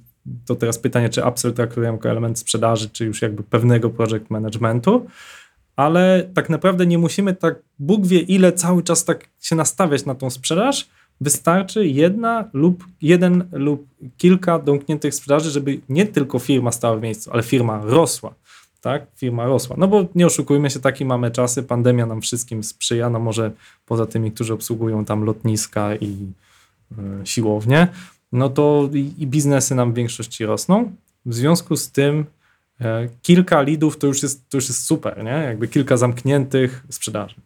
to teraz pytanie, czy upsell traktujemy jako element sprzedaży, czy już jakby pewnego project managementu. Ale tak naprawdę nie musimy tak, Bóg wie ile, cały czas tak się nastawiać na tą sprzedaż. Wystarczy jedna lub jeden lub kilka domkniętych sprzedaży, żeby nie tylko firma stała w miejscu, ale firma rosła, tak? Firma rosła. No bo nie oszukujmy się, takie mamy czasy, pandemia nam wszystkim sprzyja, no może poza tymi, którzy obsługują tam lotniska i y, siłownie, no to i, i biznesy nam w większości rosną. W związku z tym y, kilka lidów to już jest, to już jest super, nie? Jakby kilka zamkniętych sprzedaży.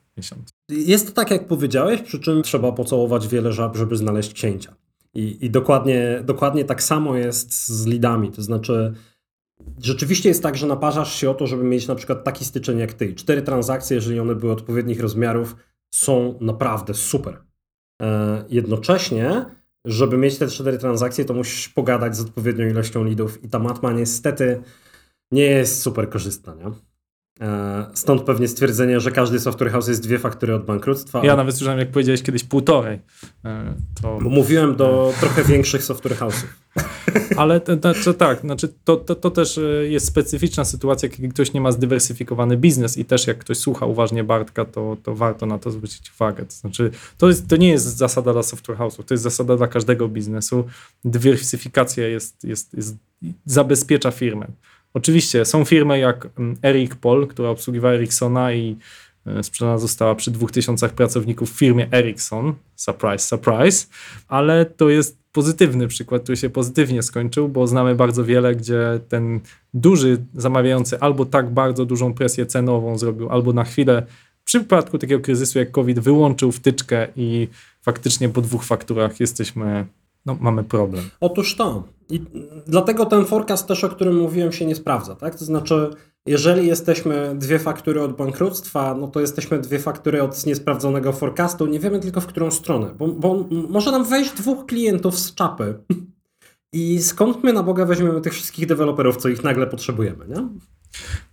Jest to tak, jak powiedziałeś, przy czym trzeba pocałować wiele żab, żeby znaleźć księcia. I, i dokładnie, dokładnie tak samo jest z lidami. To znaczy, rzeczywiście jest tak, że naparzasz się o to, żeby mieć na przykład taki styczeń jak ty. Cztery transakcje, jeżeli one były odpowiednich rozmiarów, są naprawdę super. Jednocześnie, żeby mieć te cztery transakcje, to musisz pogadać z odpowiednią ilością lidów i ta matma niestety nie jest super korzystna, nie? Stąd pewnie stwierdzenie, że każdy software house jest dwie faktury od bankructwa. Ja nawet słyszałem, jak powiedziałeś kiedyś, półtorej. To... Bo mówiłem do trochę większych software house'ów. Ale to, to, tak, znaczy to, to, to też jest specyficzna sytuacja, kiedy ktoś nie ma zdywersyfikowany biznes i też jak ktoś słucha uważnie Bartka, to, to warto na to zwrócić uwagę. To znaczy, to, jest, to nie jest zasada dla software house'ów, to jest zasada dla każdego biznesu. Dywersyfikacja jest, jest, jest, zabezpiecza firmę. Oczywiście są firmy jak Eric Pol, która obsługiwała Ericssona i sprzedana została przy dwóch tysiącach pracowników w firmie Ericsson. Surprise, surprise. Ale to jest pozytywny przykład, który się pozytywnie skończył, bo znamy bardzo wiele, gdzie ten duży zamawiający albo tak bardzo dużą presję cenową zrobił, albo na chwilę w przypadku takiego kryzysu jak COVID wyłączył wtyczkę i faktycznie po dwóch fakturach jesteśmy... No, mamy problem. Otóż to. I dlatego ten forecast też, o którym mówiłem, się nie sprawdza, tak? To znaczy, jeżeli jesteśmy dwie faktury od bankructwa, no to jesteśmy dwie faktury od niesprawdzonego forecastu, nie wiemy tylko w którą stronę, bo, bo może nam wejść dwóch klientów z czapy I skąd my na Boga weźmiemy tych wszystkich deweloperów, co ich nagle potrzebujemy, nie?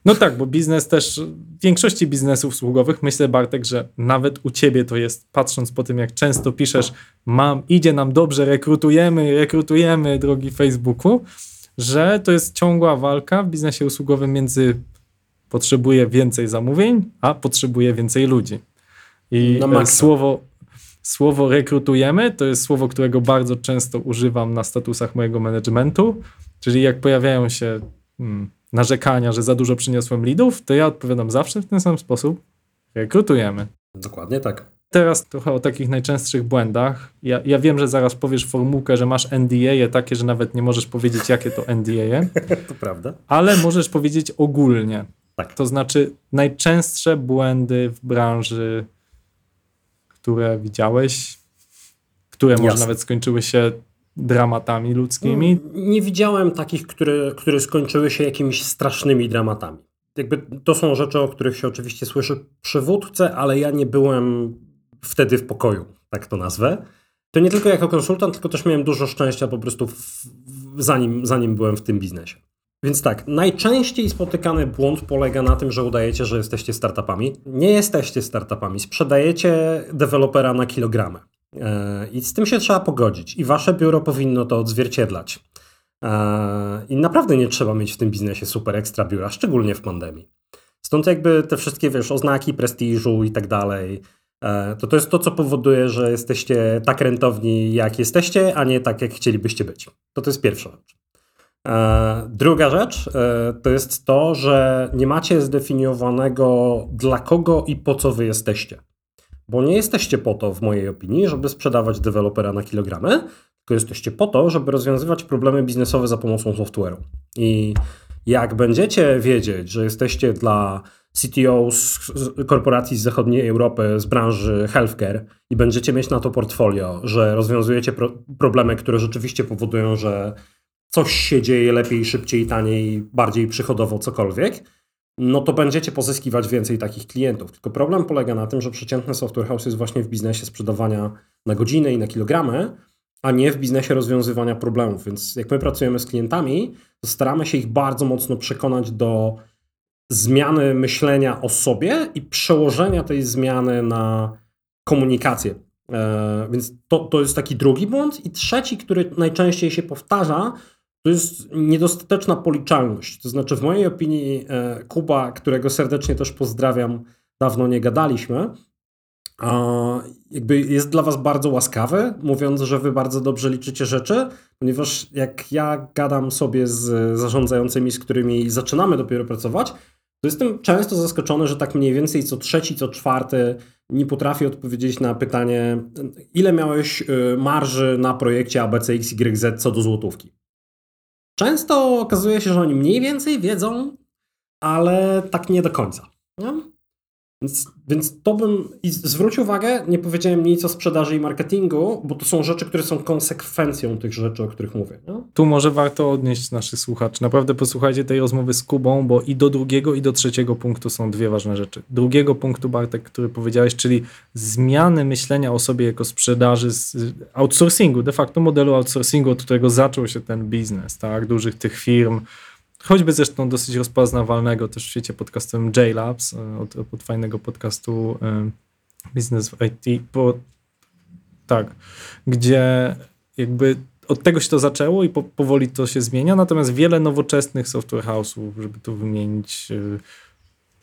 No tak, bo biznes też, w większości biznesów usługowych, myślę, Bartek, że nawet u ciebie to jest, patrząc po tym, jak często piszesz, mam, idzie nam dobrze, rekrutujemy, rekrutujemy, drogi Facebooku, że to jest ciągła walka w biznesie usługowym między potrzebuję więcej zamówień, a potrzebuję więcej ludzi. I słowo, słowo rekrutujemy to jest słowo, którego bardzo często używam na statusach mojego managementu, czyli jak pojawiają się hmm, narzekania, że za dużo przyniosłem lidów, to ja odpowiadam zawsze w ten sam sposób, rekrutujemy. Dokładnie tak. Teraz trochę o takich najczęstszych błędach. Ja, ja wiem, że zaraz powiesz formułkę, że masz N D A takie, że nawet nie możesz powiedzieć, jakie to N D A. To prawda. Ale możesz powiedzieć ogólnie. Tak. To znaczy najczęstsze błędy w branży, które widziałeś, które Jasne. Może nawet skończyły się dramatami ludzkimi. Nie widziałem takich, które, które skończyły się jakimiś strasznymi dramatami. Jakby to są rzeczy, o których się oczywiście słyszy przy wódce, ale ja nie byłem wtedy w pokoju, tak to nazwę. To nie tylko jako konsultant, tylko też miałem dużo szczęścia po prostu w, w, zanim, zanim byłem w tym biznesie. Więc tak, najczęściej spotykany błąd polega na tym, że udajecie, że jesteście startupami. Nie jesteście startupami, sprzedajecie dewelopera na kilogramy. Yy, I z tym się trzeba pogodzić. I wasze biuro powinno to odzwierciedlać. Yy, I naprawdę nie trzeba mieć w tym biznesie super ekstra biura, szczególnie w pandemii. Stąd jakby te wszystkie, wiesz, oznaki prestiżu i tak dalej, to to jest to, co powoduje, że jesteście tak rentowni, jak jesteście, a nie tak, jak chcielibyście być. To to jest pierwsza rzecz. Druga rzecz to jest to, że nie macie zdefiniowanego, dla kogo i po co wy jesteście. Bo nie jesteście po to, w mojej opinii, żeby sprzedawać dewelopera na kilogramy, tylko jesteście po to, żeby rozwiązywać problemy biznesowe za pomocą software'u. I jak będziecie wiedzieć, że jesteście dla C T O z korporacji z zachodniej Europy, z branży healthcare i będziecie mieć na to portfolio, że rozwiązujecie pro- problemy, które rzeczywiście powodują, że coś się dzieje lepiej, szybciej, taniej, bardziej przychodowo, cokolwiek, no to będziecie pozyskiwać więcej takich klientów. Tylko problem polega na tym, że przeciętny software house jest właśnie w biznesie sprzedawania na godziny i na kilogramy, a nie w biznesie rozwiązywania problemów. Więc jak my pracujemy z klientami, to staramy się ich bardzo mocno przekonać do zmiany myślenia o sobie i przełożenia tej zmiany na komunikację. E, więc to, to jest taki drugi błąd. I trzeci, który najczęściej się powtarza, to jest niedostateczna policzalność. To znaczy w mojej opinii e, Kuba, którego serdecznie też pozdrawiam, dawno nie gadaliśmy, e, jakby jest dla was bardzo łaskawy, mówiąc, że wy bardzo dobrze liczycie rzeczy, ponieważ jak ja gadam sobie z zarządzającymi, z którymi zaczynamy dopiero pracować, to jestem często zaskoczony, że tak mniej więcej co trzeci, co czwarty nie potrafi odpowiedzieć na pytanie, ile miałeś marży na projekcie A B C X Y Z co do złotówki. Często okazuje się, że oni mniej więcej wiedzą, ale tak nie do końca. Nie? Więc, więc to bym... I zwróć uwagę, nie powiedziałem nic o sprzedaży i marketingu, bo to są rzeczy, które są konsekwencją tych rzeczy, o których mówię. Nie? Tu może warto odnieść naszych słuchaczy. Naprawdę posłuchajcie tej rozmowy z Kubą, bo i do drugiego, i do trzeciego punktu są dwie ważne rzeczy. Drugiego punktu, Bartek, który powiedziałeś, czyli zmiany myślenia o sobie jako sprzedaży z outsourcingu, de facto modelu outsourcingu, od którego zaczął się ten biznes, tak, dużych tych firm, choćby zresztą dosyć rozpoznawalnego też w świecie podcastem J-Labs, od, od fajnego podcastu y, Business I T, bo, tak, gdzie jakby od tego się to zaczęło i po, powoli to się zmienia, natomiast wiele nowoczesnych software house'ów, żeby tu wymienić y,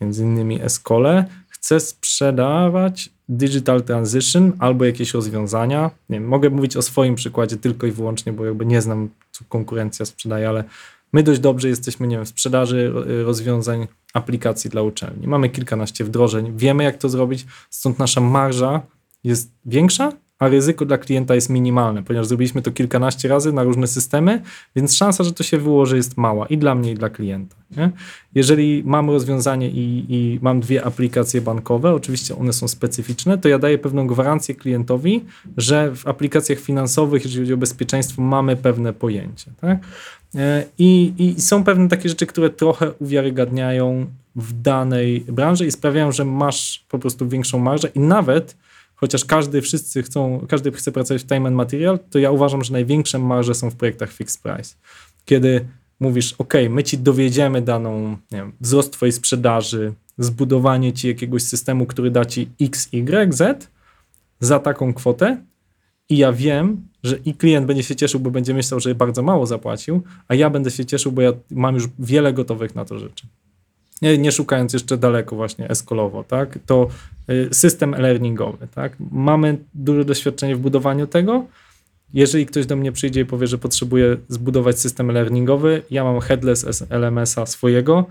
między innymi Escolę, chce sprzedawać digital transition albo jakieś rozwiązania. Nie wiem, mogę mówić o swoim przykładzie tylko i wyłącznie, bo jakby nie znam, co konkurencja sprzedaje, ale my dość dobrze jesteśmy, nie wiem, w sprzedaży rozwiązań, aplikacji dla uczelni. Mamy kilkanaście wdrożeń, wiemy jak to zrobić, stąd nasza marża jest większa, a ryzyko dla klienta jest minimalne, ponieważ zrobiliśmy to kilkanaście razy na różne systemy, więc szansa, że to się wyłoży, jest mała i dla mnie, i dla klienta. Nie? Jeżeli mam rozwiązanie i, i mam dwie aplikacje bankowe, oczywiście one są specyficzne, to ja daję pewną gwarancję klientowi, że w aplikacjach finansowych, jeżeli chodzi o bezpieczeństwo, mamy pewne pojęcie. Tak? I, i są pewne takie rzeczy, które trochę uwiarygadniają w danej branży i sprawiają, że masz po prostu większą marżę i nawet chociaż każdy, wszyscy chcą, każdy chce pracować w time and material, to ja uważam, że największe marże są w projektach fixed price. Kiedy mówisz, ok, my ci dowiedziemy daną, nie wiem, wzrost twojej sprzedaży, zbudowanie ci jakiegoś systemu, który da ci X, Y, Z za taką kwotę i ja wiem, że i klient będzie się cieszył, bo będzie myślał, że bardzo mało zapłacił, a ja będę się cieszył, bo ja mam już wiele gotowych na to rzeczy. Nie, nie szukając jeszcze daleko właśnie eskolowo, tak? To system e-learningowy, tak? Mamy duże doświadczenie w budowaniu tego. Jeżeli ktoś do mnie przyjdzie i powie, że potrzebuje zbudować system e-learningowy, ja mam headless L M S a swojego,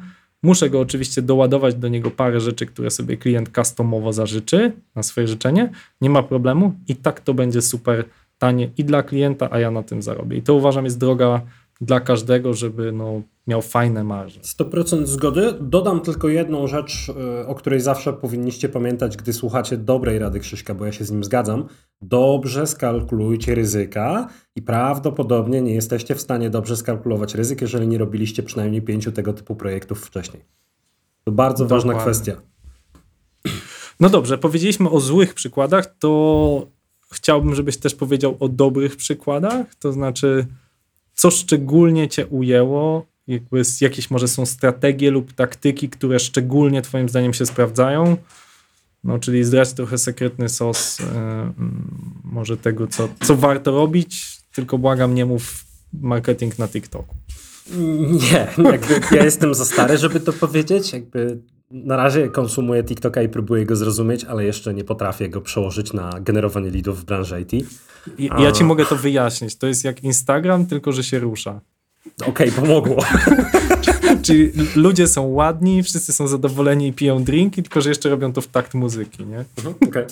muszę go oczywiście doładować do niego parę rzeczy, które sobie klient customowo zażyczy na swoje życzenie, nie ma problemu i tak to będzie super tanie i dla klienta, a ja na tym zarobię. I to uważam jest droga dla każdego, żeby no, miał fajne marże. sto procent zgody. Dodam tylko jedną rzecz, o której zawsze powinniście pamiętać, gdy słuchacie dobrej rady Krzyśka, bo ja się z nim zgadzam. Dobrze skalkulujcie ryzyka i prawdopodobnie nie jesteście w stanie dobrze skalkulować ryzyk, jeżeli nie robiliście przynajmniej pięciu tego typu projektów wcześniej. To bardzo Dokładnie. Ważna kwestia. No dobrze, powiedzieliśmy o złych przykładach, to chciałbym, żebyś też powiedział o dobrych przykładach, to znaczy co szczególnie cię ujęło, jakby jakieś może są strategie lub taktyki, które szczególnie twoim zdaniem się sprawdzają, no czyli zdrać trochę sekretny sos yy, może tego, co, co warto robić, tylko błagam, nie mów marketing na TikToku. Nie, jakby ja jestem za stary, żeby to powiedzieć, jakby na razie konsumuję TikToka i próbuję go zrozumieć, ale jeszcze nie potrafię go przełożyć na generowanie leadów w branży I T. Ja, ja ci mogę to wyjaśnić. To jest jak Instagram, tylko że się rusza. Okej, okay, pomogło. Czyli ludzie są ładni, wszyscy są zadowoleni i piją drinki, tylko że jeszcze robią to w takt muzyki, nie? Uh-huh, okay.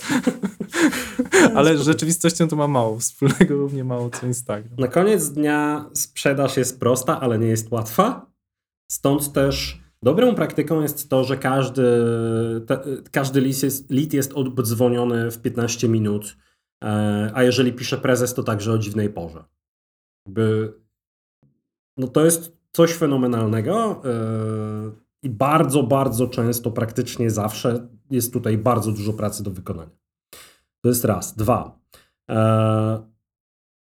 Ale z rzeczywistością to ma mało wspólnego, równie mało co Instagram. Na koniec dnia sprzedaż jest prosta, ale nie jest łatwa. Stąd też dobrą praktyką jest to, że każdy, te, każdy lead jest, lead jest oddzwoniony w piętnaście minut, a jeżeli pisze prezes, to także o dziwnej porze. By, no to jest coś fenomenalnego i bardzo, bardzo często, praktycznie zawsze jest tutaj bardzo dużo pracy do wykonania. To jest raz. Dwa.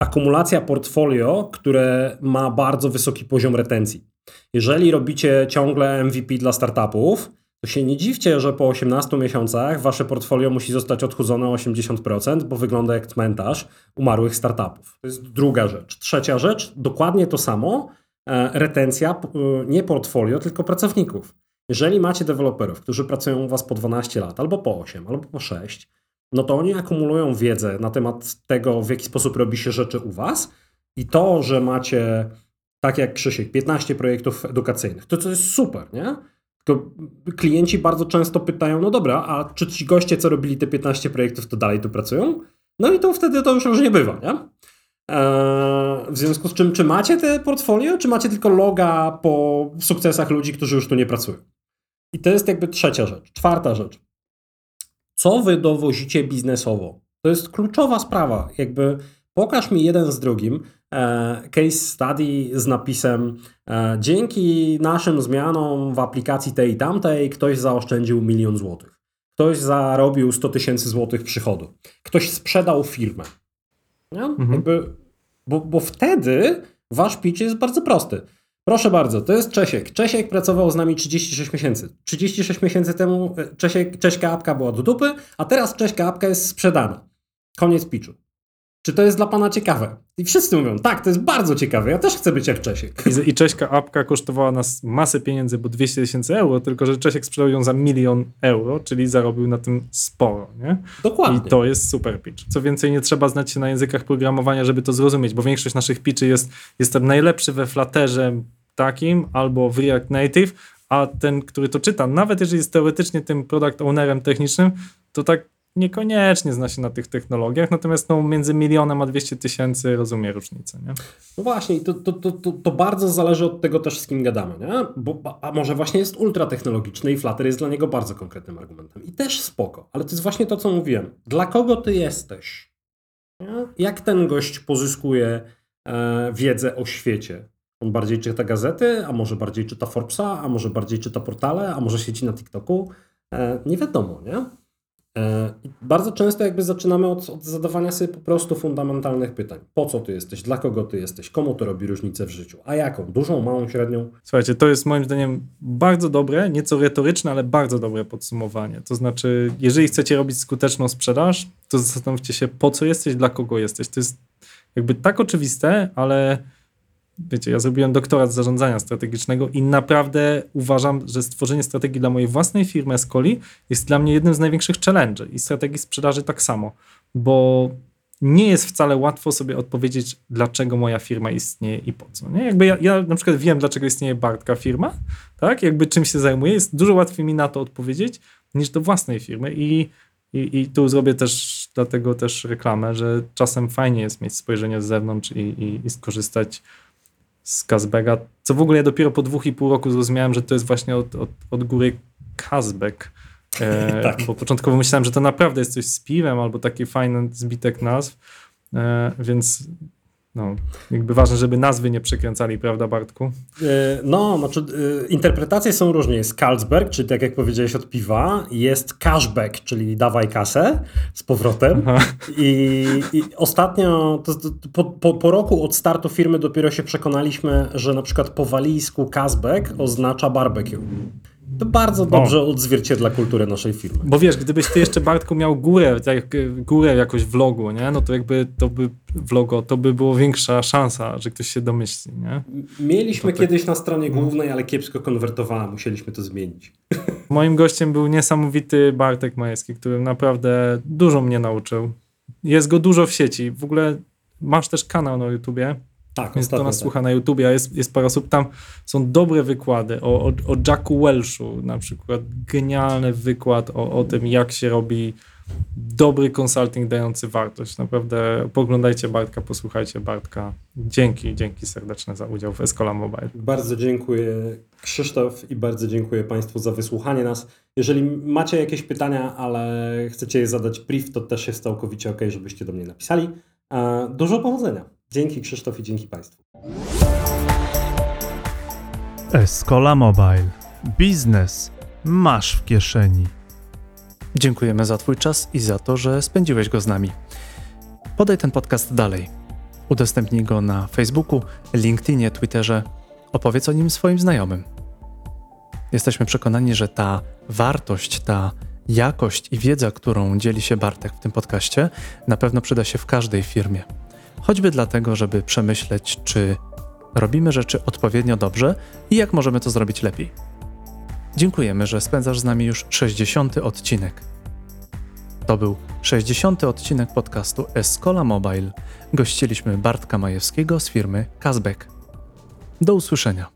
Akumulacja portfolio, które ma bardzo wysoki poziom retencji. Jeżeli robicie ciągle M V P dla startupów, to się nie dziwcie, że po osiemnastu miesiącach wasze portfolio musi zostać odchudzone o osiemdziesiąt procent, bo wygląda jak cmentarz umarłych startupów. To jest druga rzecz. Trzecia rzecz, dokładnie to samo, retencja nie portfolio, tylko pracowników. Jeżeli macie deweloperów, którzy pracują u was po dwanaście lat, albo po osiem, albo po sześć, no to oni akumulują wiedzę na temat tego, w jaki sposób robi się rzeczy u was i to, że macie... Tak jak Krzysiek, piętnaście projektów edukacyjnych. To, co jest super, nie? Tylko klienci bardzo często pytają, no dobra, a czy ci goście, co robili te piętnaście projektów, to dalej tu pracują? No i to wtedy to już różnie bywa, nie? Eee, w związku z czym, czy macie te portfolio, czy macie tylko loga po sukcesach ludzi, którzy już tu nie pracują? I to jest jakby trzecia rzecz. Czwarta rzecz. Co wy dowozicie biznesowo? To jest kluczowa sprawa. Jakby pokaż mi jeden z drugim case study z napisem dzięki naszym zmianom w aplikacji tej i tamtej ktoś zaoszczędził milion złotych, ktoś zarobił sto tysięcy złotych przychodu, ktoś sprzedał firmę. Nie? Mhm. Jakby, bo, bo wtedy wasz pitch jest bardzo prosty. Proszę bardzo, to jest Czesiek. Czesiek pracował z nami trzydzieści sześć miesięcy. trzydzieści sześć miesięcy temu Czesiek, Cześka apka była do dupy, a teraz Cześka apka jest sprzedana. Koniec pitchu. Czy to jest dla pana ciekawe? I wszyscy mówią, tak, to jest bardzo ciekawe, ja też chcę być jak Czesiek. I, i Cześka apka kosztowała nas masę pieniędzy, bo dwieście tysięcy euro, tylko że Czesiek sprzedał ją za milion euro, czyli zarobił na tym sporo, nie? Dokładnie. I to jest super pitch. Co więcej, nie trzeba znać się na językach programowania, żeby to zrozumieć, bo większość naszych pitchy jest, jestem najlepszy we Flutterze takim, albo w React Native, a ten, który to czyta, nawet jeżeli jest teoretycznie tym product ownerem technicznym, to tak niekoniecznie zna się na tych technologiach, natomiast no, między milionem a dwieście tysięcy rozumie różnicę, nie? No właśnie, to, to, to, to bardzo zależy od tego też, z kim gadamy, nie? Bo, a może właśnie jest ultratechnologiczny i Flutter jest dla niego bardzo konkretnym argumentem. I też spoko, ale to jest właśnie to, co mówiłem. Dla kogo ty jesteś? Nie? Jak ten gość pozyskuje e, wiedzę o świecie? On bardziej czyta gazety, a może bardziej czyta Forbesa, a może bardziej czyta portale, a może siedzi na TikToku? E, nie wiadomo, nie? Bardzo często jakby zaczynamy od, od zadawania sobie po prostu fundamentalnych pytań. Po co ty jesteś? Dla kogo ty jesteś? Komu to robi różnicę w życiu? A jaką? Dużą, małą, średnią? Słuchajcie, to jest moim zdaniem bardzo dobre, nieco retoryczne, ale bardzo dobre podsumowanie. To znaczy, jeżeli chcecie robić skuteczną sprzedaż, to zastanówcie się, po co jesteś, dla kogo jesteś. To jest jakby tak oczywiste, ale wiecie, ja zrobiłem doktorat z zarządzania strategicznego i naprawdę uważam, że stworzenie strategii dla mojej własnej firmy Escoli jest dla mnie jednym z największych challenge'ów i strategii sprzedaży tak samo, bo nie jest wcale łatwo sobie odpowiedzieć, dlaczego moja firma istnieje i po co. Nie? Jakby ja, ja na przykład wiem, dlaczego istnieje Bartka firma, tak? Jakby czym się zajmuje, jest dużo łatwiej mi na to odpowiedzieć niż do własnej firmy i I, I tu zrobię też, dlatego też reklamę, że czasem fajnie jest mieć spojrzenie z zewnątrz i, i, i skorzystać z Casbega, co w ogóle ja dopiero po dwóch i pół roku zrozumiałem, że to jest właśnie od, od, od góry Casbeg, e, tak. Bo początkowo myślałem, że to naprawdę jest coś z piwem albo taki fajny zbitek nazw, e, więc no, jakby ważne, żeby nazwy nie przekręcali, prawda, Bartku? No, znaczy interpretacje są różne. Jest Carlsberg, czyli tak jak powiedziałeś, od piwa. Jest cashback, czyli dawaj kasę z powrotem. I, i ostatnio, to, to, po, po, po roku od startu firmy dopiero się przekonaliśmy, że na przykład po walijsku Casbeg oznacza barbecue. To bardzo dobrze o. odzwierciedla kulturę naszej firmy. Bo wiesz, gdybyś ty jeszcze, Bartku, miał górę, tak, górę jakoś w logo, nie? No to jakby to by w logo, to by było większa szansa, że ktoś się domyśli, nie? Mieliśmy to kiedyś tak na stronie głównej, ale kiepsko konwertowała, musieliśmy to zmienić. Moim gościem był niesamowity Bartek Majewski, który naprawdę dużo mnie nauczył. Jest go dużo w sieci. W ogóle masz też kanał na YouTubie. Tak, więc to nas tak słucha na YouTubie, a jest, jest parę osób tam, są dobre wykłady o, o, o Jacku Welshu, na przykład genialny wykład o, o tym, jak się robi dobry konsulting dający wartość. Naprawdę poglądajcie Bartka, posłuchajcie Bartka. Dzięki, dzięki serdeczne za udział w Escola Mobile. Bardzo dziękuję, Krzysztof, i bardzo dziękuję Państwu za wysłuchanie nas. Jeżeli macie jakieś pytania, ale chcecie je zadać priv, to też jest całkowicie okej, żebyście do mnie napisali. Dużo powodzenia. Dzięki, Krzysztof, i dzięki Państwu. Escola Mobile. Biznes masz w kieszeni. Dziękujemy za Twój czas i za to, że spędziłeś go z nami. Podaj ten podcast dalej. Udostępnij go na Facebooku, LinkedInie, Twitterze. Opowiedz o nim swoim znajomym. Jesteśmy przekonani, że ta wartość, ta jakość i wiedza, którą dzieli się Bartek w tym podcaście, na pewno przyda się w każdej firmie. Choćby dlatego, żeby przemyśleć, czy robimy rzeczy odpowiednio dobrze i jak możemy to zrobić lepiej. Dziękujemy, że spędzasz z nami już sześćdziesiąty odcinek. To był sześćdziesiąty odcinek podcastu Escola Mobile. Gościliśmy Bartka Majewskiego z firmy Casbeg. Do usłyszenia.